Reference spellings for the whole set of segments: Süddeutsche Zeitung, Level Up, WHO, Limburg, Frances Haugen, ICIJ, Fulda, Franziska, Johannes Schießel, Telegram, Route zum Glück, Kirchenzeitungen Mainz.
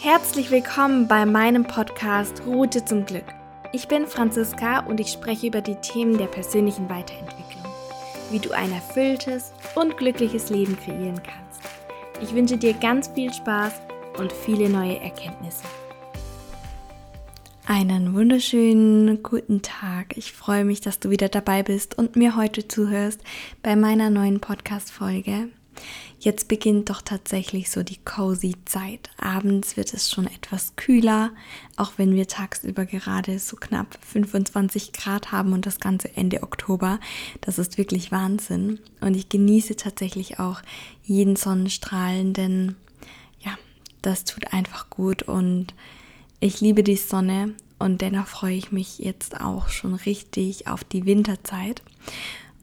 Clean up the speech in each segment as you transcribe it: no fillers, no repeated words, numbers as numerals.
Herzlich willkommen bei meinem Podcast Route zum Glück. Ich bin Franziska und ich spreche über die Themen der persönlichen Weiterentwicklung, wie du ein erfülltes und glückliches Leben kreieren kannst. Ich wünsche dir ganz viel Spaß und viele neue Erkenntnisse. Einen wunderschönen guten Tag. Ich freue mich, dass du wieder dabei bist und mir heute zuhörst bei meiner neuen Podcast-Folge. Jetzt beginnt doch tatsächlich so die cozy Zeit. Abends wird es schon etwas kühler, auch wenn wir tagsüber gerade so knapp 25 Grad haben und das ganze Ende Oktober. Das ist wirklich Wahnsinn und ich genieße tatsächlich auch jeden Sonnenstrahlen, denn ja, das tut einfach gut und ich liebe die Sonne und dennoch freue ich mich jetzt auch schon richtig auf die Winterzeit.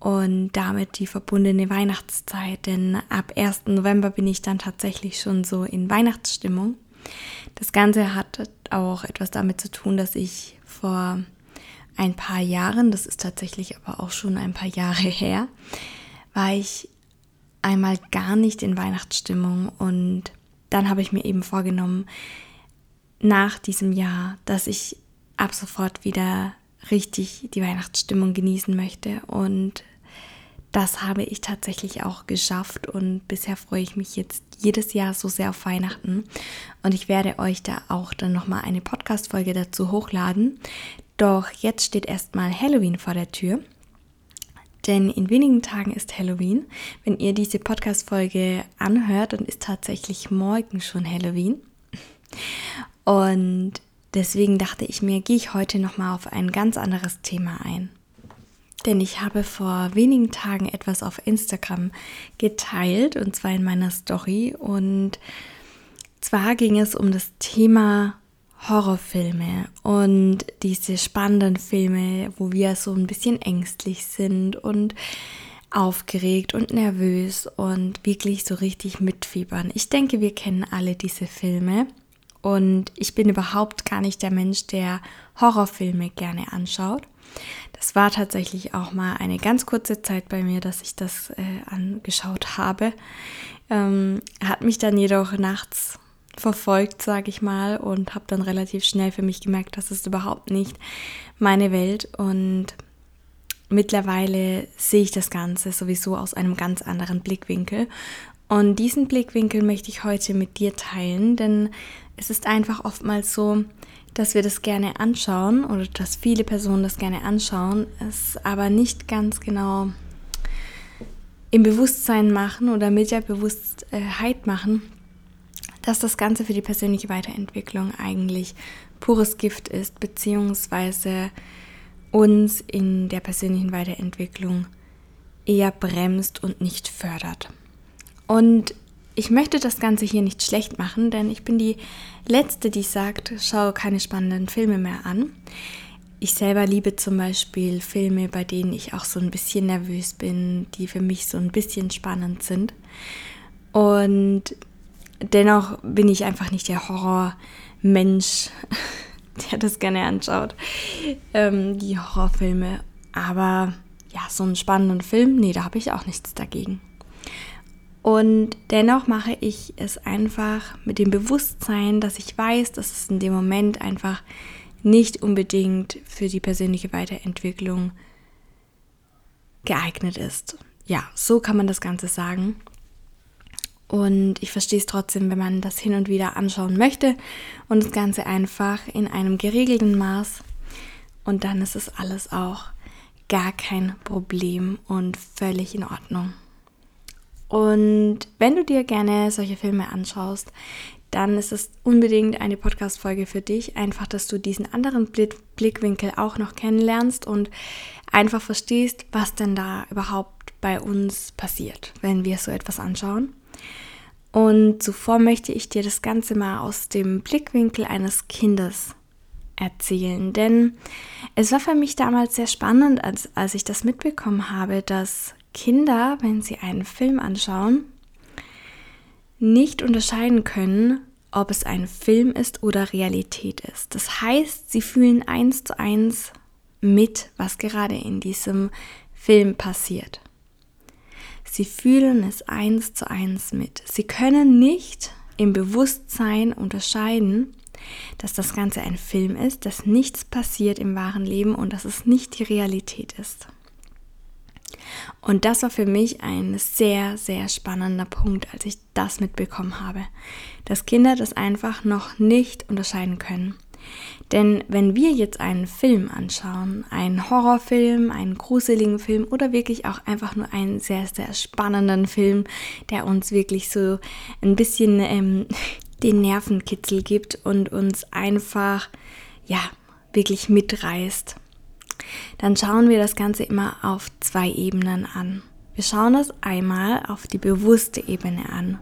Und damit die verbundene Weihnachtszeit, denn ab 1. November bin ich dann tatsächlich schon so in Weihnachtsstimmung. Das Ganze hat auch etwas damit zu tun, dass ich vor ein paar Jahren, das ist tatsächlich aber auch schon ein paar Jahre her, war ich einmal gar nicht in Weihnachtsstimmung und dann habe ich mir eben vorgenommen, nach diesem Jahr, dass ich ab sofort wieder richtig die Weihnachtsstimmung genießen möchte und das habe ich tatsächlich auch geschafft und bisher freue ich mich jetzt jedes Jahr so sehr auf Weihnachten und ich werde euch da auch dann nochmal eine Podcast-Folge dazu hochladen. Doch jetzt steht erstmal Halloween vor der Tür, denn in wenigen Tagen ist Halloween. Wenn ihr diese Podcast-Folge anhört, dann ist tatsächlich morgen schon Halloween und deswegen dachte ich mir, gehe ich heute nochmal auf ein ganz anderes Thema ein. Denn ich habe vor wenigen Tagen etwas auf Instagram geteilt, und zwar in meiner Story. Und zwar ging es um das Thema Horrorfilme und diese spannenden Filme, wo wir so ein bisschen ängstlich sind und aufgeregt und nervös und wirklich so richtig mitfiebern. Ich denke, wir kennen alle diese Filme. Und ich bin überhaupt gar nicht der Mensch, der Horrorfilme gerne anschaut. Das war tatsächlich auch mal eine ganz kurze Zeit bei mir, dass ich das angeschaut habe. Hat mich dann jedoch nachts verfolgt, sage ich mal, und habe dann relativ schnell für mich gemerkt, das ist überhaupt nicht meine Welt. Und mittlerweile sehe ich das Ganze sowieso aus einem ganz anderen Blickwinkel. Und diesen Blickwinkel möchte ich heute mit dir teilen, denn es ist einfach oftmals so, dass wir das gerne anschauen oder dass viele Personen das gerne anschauen, es aber nicht ganz genau im Bewusstsein machen oder mit der Bewusstheit machen, dass das Ganze für die persönliche Weiterentwicklung eigentlich pures Gift ist, beziehungsweise uns in der persönlichen Weiterentwicklung eher bremst und nicht fördert. Und ich möchte das Ganze hier nicht schlecht machen, denn ich bin die Letzte, die sagt, schau keine spannenden Filme mehr an. Ich selber liebe zum Beispiel Filme, bei denen ich auch so ein bisschen nervös bin, die für mich so ein bisschen spannend sind. Und dennoch bin ich einfach nicht der Horrormensch, der das gerne anschaut, die Horrorfilme. Aber ja, so einen spannenden Film, nee, da habe ich auch nichts dagegen. Und dennoch mache ich es einfach mit dem Bewusstsein, dass ich weiß, dass es in dem Moment einfach nicht unbedingt für die persönliche Weiterentwicklung geeignet ist. Ja, so kann man das Ganze sagen. Und ich verstehe es trotzdem, wenn man das hin und wieder anschauen möchte und das Ganze einfach in einem geregelten Maß. Und dann ist es alles auch gar kein Problem und völlig in Ordnung. Und wenn du dir gerne solche Filme anschaust, dann ist es unbedingt eine Podcast-Folge für dich. Einfach, dass du diesen anderen Blickwinkel auch noch kennenlernst und einfach verstehst, was denn da überhaupt bei uns passiert, wenn wir so etwas anschauen. Und zuvor möchte ich dir das Ganze mal aus dem Blickwinkel eines Kindes erzählen. Denn es war für mich damals sehr spannend, als ich das mitbekommen habe, dass Kinder, wenn sie einen Film anschauen, nicht unterscheiden können, ob es ein Film ist oder Realität ist. Das heißt, sie fühlen 1:1 mit, was gerade in diesem Film passiert. Sie fühlen es 1:1 mit. Sie können nicht im Bewusstsein unterscheiden, dass das Ganze ein Film ist, dass nichts passiert im wahren Leben und dass es nicht die Realität ist. Und das war für mich ein sehr, sehr spannender Punkt, als ich das mitbekommen habe, dass Kinder das einfach noch nicht unterscheiden können. Denn wenn wir jetzt einen Film anschauen, einen Horrorfilm, einen gruseligen Film oder wirklich auch einfach nur einen sehr, sehr spannenden Film, der uns wirklich so ein bisschen den Nervenkitzel gibt und uns einfach, ja, wirklich mitreißt, dann schauen wir das Ganze immer auf zwei Ebenen an. Wir schauen das einmal auf die bewusste Ebene an.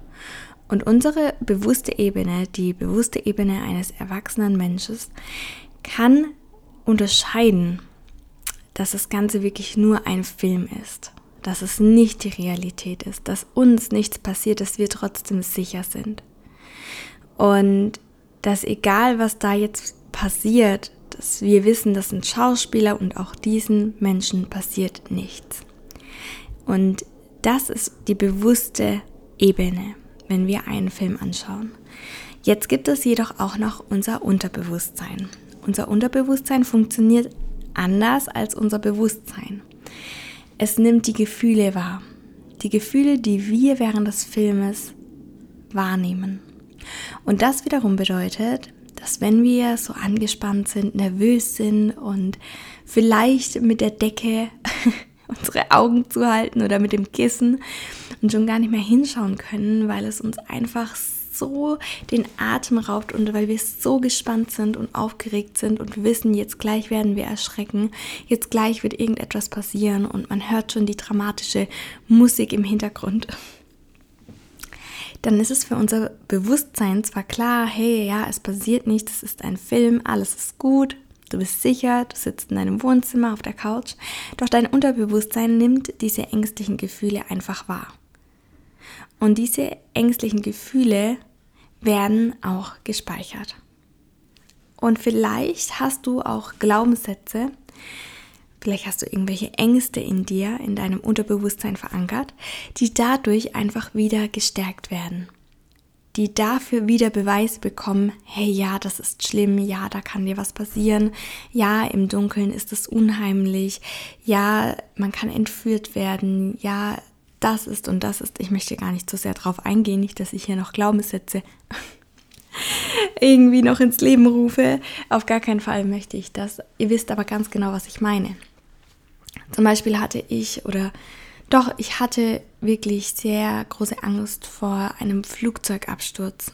Und unsere bewusste Ebene, die bewusste Ebene eines erwachsenen Menschen, kann unterscheiden, dass das Ganze wirklich nur ein Film ist, dass es nicht die Realität ist, dass uns nichts passiert, dass wir trotzdem sicher sind. Und dass egal, was da jetzt passiert, dass wir wissen, das sind Schauspieler und auch diesen Menschen passiert nichts. Und das ist die bewusste Ebene, wenn wir einen Film anschauen. Jetzt gibt es jedoch auch noch unser Unterbewusstsein. Unser Unterbewusstsein funktioniert anders als unser Bewusstsein. Es nimmt die Gefühle wahr. Die Gefühle, die wir während des Filmes wahrnehmen. Und das wiederum bedeutet, dass wenn wir so angespannt sind, nervös sind und vielleicht mit der Decke unsere Augen zuhalten oder mit dem Kissen und schon gar nicht mehr hinschauen können, weil es uns einfach so den Atem raubt und weil wir so gespannt sind und aufgeregt sind und wissen, jetzt gleich werden wir erschrecken, jetzt gleich wird irgendetwas passieren und man hört schon die dramatische Musik im Hintergrund. Dann ist es für unser Bewusstsein zwar klar, hey, ja, es passiert nichts, es ist ein Film, alles ist gut, du bist sicher, du sitzt in deinem Wohnzimmer auf der Couch, doch dein Unterbewusstsein nimmt diese ängstlichen Gefühle einfach wahr. Und diese ängstlichen Gefühle werden auch gespeichert. Und vielleicht hast du auch Glaubenssätze, vielleicht hast du irgendwelche Ängste in dir, in deinem Unterbewusstsein verankert, die dadurch einfach wieder gestärkt werden. Die dafür wieder Beweis bekommen, hey, ja, das ist schlimm, ja, da kann dir was passieren, ja, im Dunkeln ist es unheimlich, ja, man kann entführt werden, ja, das ist und das ist. Ich möchte gar nicht so sehr drauf eingehen, nicht, dass ich hier noch Glaubenssätze irgendwie noch ins Leben rufe. Auf gar keinen Fall möchte ich das. Ihr wisst aber ganz genau, was ich meine. Zum Beispiel ich hatte wirklich sehr große Angst vor einem Flugzeugabsturz.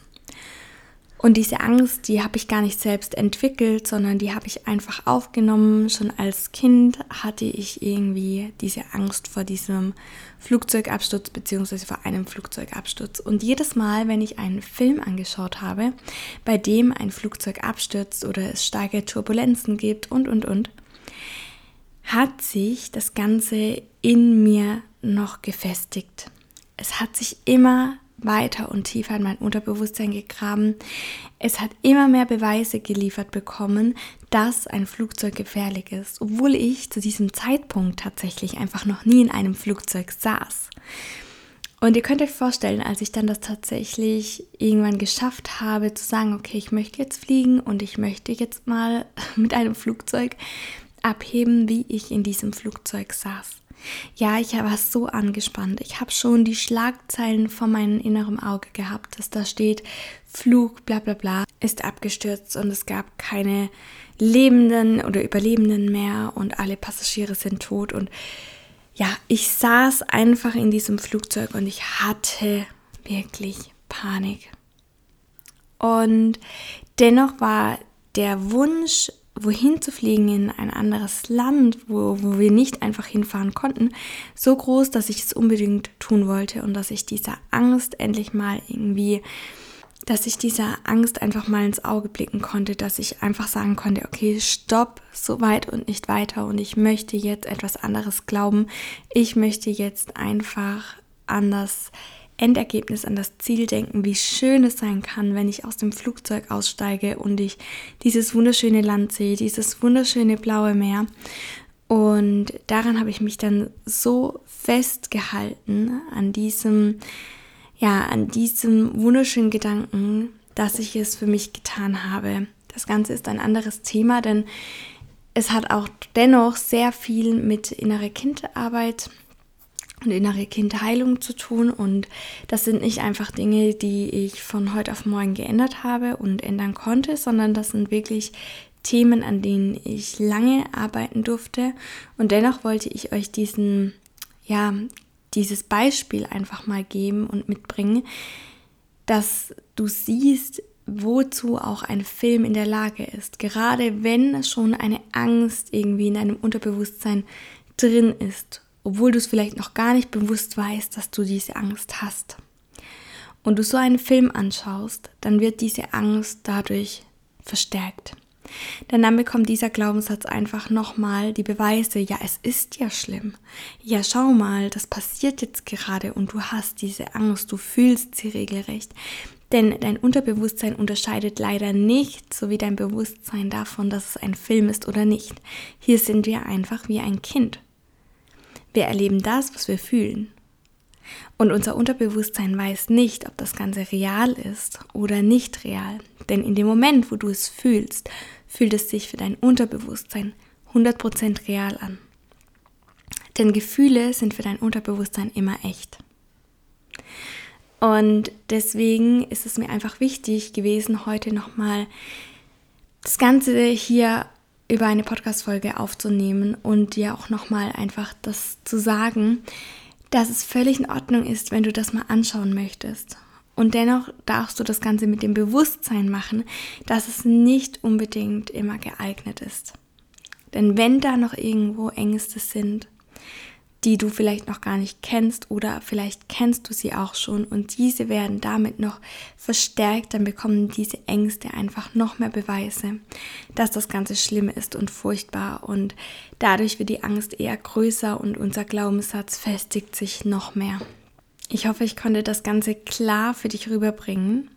Und diese Angst, die habe ich gar nicht selbst entwickelt, sondern die habe ich einfach aufgenommen. Schon als Kind hatte ich irgendwie diese Angst vor diesem Flugzeugabsturz bzw. vor einem Flugzeugabsturz. Und jedes Mal, wenn ich einen Film angeschaut habe, bei dem ein Flugzeug abstürzt oder es starke Turbulenzen gibt und, hat sich das Ganze in mir noch gefestigt. Es hat sich immer weiter und tiefer in mein Unterbewusstsein gegraben. Es hat immer mehr Beweise geliefert bekommen, dass ein Flugzeug gefährlich ist, obwohl ich zu diesem Zeitpunkt tatsächlich einfach noch nie in einem Flugzeug saß. Und ihr könnt euch vorstellen, als ich dann das tatsächlich irgendwann geschafft habe, zu sagen, okay, ich möchte jetzt fliegen und ich möchte jetzt mal mit einem Flugzeug abheben, wie ich in diesem Flugzeug saß. Ja, ich war so angespannt. Ich habe schon die Schlagzeilen vor meinem inneren Auge gehabt, dass da steht, Flug, bla bla bla, ist abgestürzt und es gab keine Lebenden oder Überlebenden mehr und alle Passagiere sind tot. Und ja, ich saß einfach in diesem Flugzeug und ich hatte wirklich Panik. Und dennoch war der Wunsch, wohin zu fliegen, in ein anderes Land, wo wir nicht einfach hinfahren konnten, so groß, dass ich es unbedingt tun wollte und dass ich dieser Angst einfach mal ins Auge blicken konnte, dass ich einfach sagen konnte, okay, stopp, so weit und nicht weiter und ich möchte jetzt etwas anderes glauben, ich möchte jetzt einfach anders Endergebnis, an das Ziel denken, wie schön es sein kann, wenn ich aus dem Flugzeug aussteige und ich dieses wunderschöne Land sehe, dieses wunderschöne blaue Meer. Und daran habe ich mich dann so festgehalten, an diesem, ja, an diesem wunderschönen Gedanken, dass ich es für mich getan habe. Das Ganze ist ein anderes Thema, denn es hat auch dennoch sehr viel mit innerer Kindarbeit und innere Kindheilung zu tun, und das sind nicht einfach Dinge, die ich von heute auf morgen geändert habe und ändern konnte, sondern das sind wirklich Themen, an denen ich lange arbeiten durfte, und dennoch wollte ich euch dieses Beispiel einfach mal geben und mitbringen, dass du siehst, wozu auch ein Film in der Lage ist, gerade wenn schon eine Angst irgendwie in deinem Unterbewusstsein drin ist, obwohl du es vielleicht noch gar nicht bewusst weißt, dass du diese Angst hast. Und du so einen Film anschaust, dann wird diese Angst dadurch verstärkt. Denn dann bekommt dieser Glaubenssatz einfach nochmal die Beweise, ja, es ist ja schlimm. Ja, schau mal, das passiert jetzt gerade und du hast diese Angst, du fühlst sie regelrecht. Denn dein Unterbewusstsein unterscheidet leider nicht, so wie dein Bewusstsein, davon, dass es ein Film ist oder nicht. Hier sind wir einfach wie ein Kind. Wir erleben das, was wir fühlen. Und unser Unterbewusstsein weiß nicht, ob das Ganze real ist oder nicht real. Denn in dem Moment, wo du es fühlst, fühlt es sich für dein Unterbewusstsein 100% real an. Denn Gefühle sind für dein Unterbewusstsein immer echt. Und deswegen ist es mir einfach wichtig gewesen, heute nochmal das Ganze hier über eine Podcast-Folge aufzunehmen und dir auch nochmal einfach das zu sagen, dass es völlig in Ordnung ist, wenn du das mal anschauen möchtest. Und dennoch darfst du das Ganze mit dem Bewusstsein machen, dass es nicht unbedingt immer geeignet ist. Denn wenn da noch irgendwo Ängste sind, die du vielleicht noch gar nicht kennst oder vielleicht kennst du sie auch schon und diese werden damit noch verstärkt, dann bekommen diese Ängste einfach noch mehr Beweise, dass das Ganze schlimm ist und furchtbar, und dadurch wird die Angst eher größer und unser Glaubenssatz festigt sich noch mehr. Ich hoffe, ich konnte das Ganze klar für dich rüberbringen,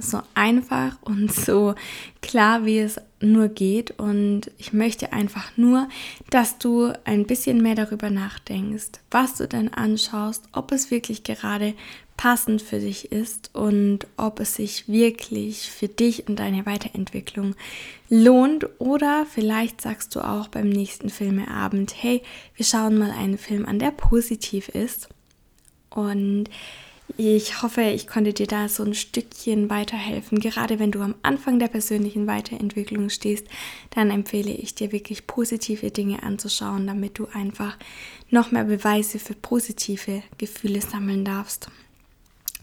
so einfach und so klar, wie es nur geht, und ich möchte einfach nur, dass du ein bisschen mehr darüber nachdenkst, was du denn anschaust, ob es wirklich gerade passend für dich ist und ob es sich wirklich für dich und deine Weiterentwicklung lohnt, oder vielleicht sagst du auch beim nächsten Filmeabend, hey, wir schauen mal einen Film an, der positiv ist, und ich hoffe, ich konnte dir da so ein Stückchen weiterhelfen. Gerade wenn du am Anfang der persönlichen Weiterentwicklung stehst, dann empfehle ich dir wirklich, positive Dinge anzuschauen, damit du einfach noch mehr Beweise für positive Gefühle sammeln darfst.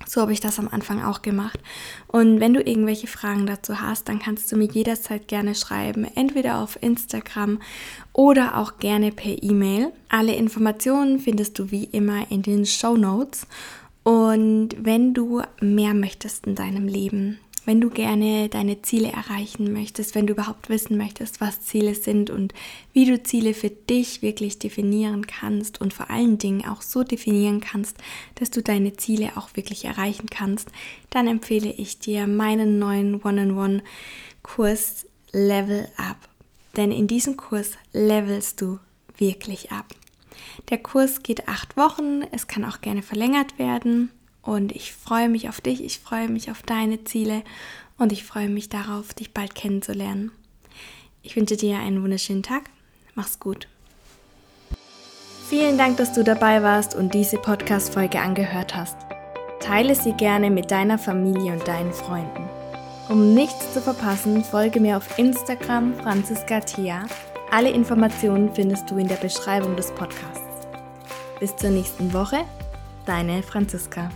So habe ich das am Anfang auch gemacht. Und wenn du irgendwelche Fragen dazu hast, dann kannst du mir jederzeit gerne schreiben, entweder auf Instagram oder auch gerne per E-Mail. Alle Informationen findest du wie immer in den Shownotes. Und wenn du mehr möchtest in deinem Leben, wenn du gerne deine Ziele erreichen möchtest, wenn du überhaupt wissen möchtest, was Ziele sind und wie du Ziele für dich wirklich definieren kannst und vor allen Dingen auch so definieren kannst, dass du deine Ziele auch wirklich erreichen kannst, dann empfehle ich dir meinen neuen One-on-One-Kurs Level Up. Denn in diesem Kurs levelst du wirklich ab. Der Kurs geht 8 Wochen, es kann auch gerne verlängert werden, und ich freue mich auf dich, ich freue mich auf deine Ziele und ich freue mich darauf, dich bald kennenzulernen. Ich wünsche dir einen wunderschönen Tag, mach's gut. Vielen Dank, dass du dabei warst und diese Podcast-Folge angehört hast. Teile sie gerne mit deiner Familie und deinen Freunden. Um nichts zu verpassen, folge mir auf Instagram franziska.thea. Alle Informationen findest du in der Beschreibung des Podcasts. Bis zur nächsten Woche, deine Franziska.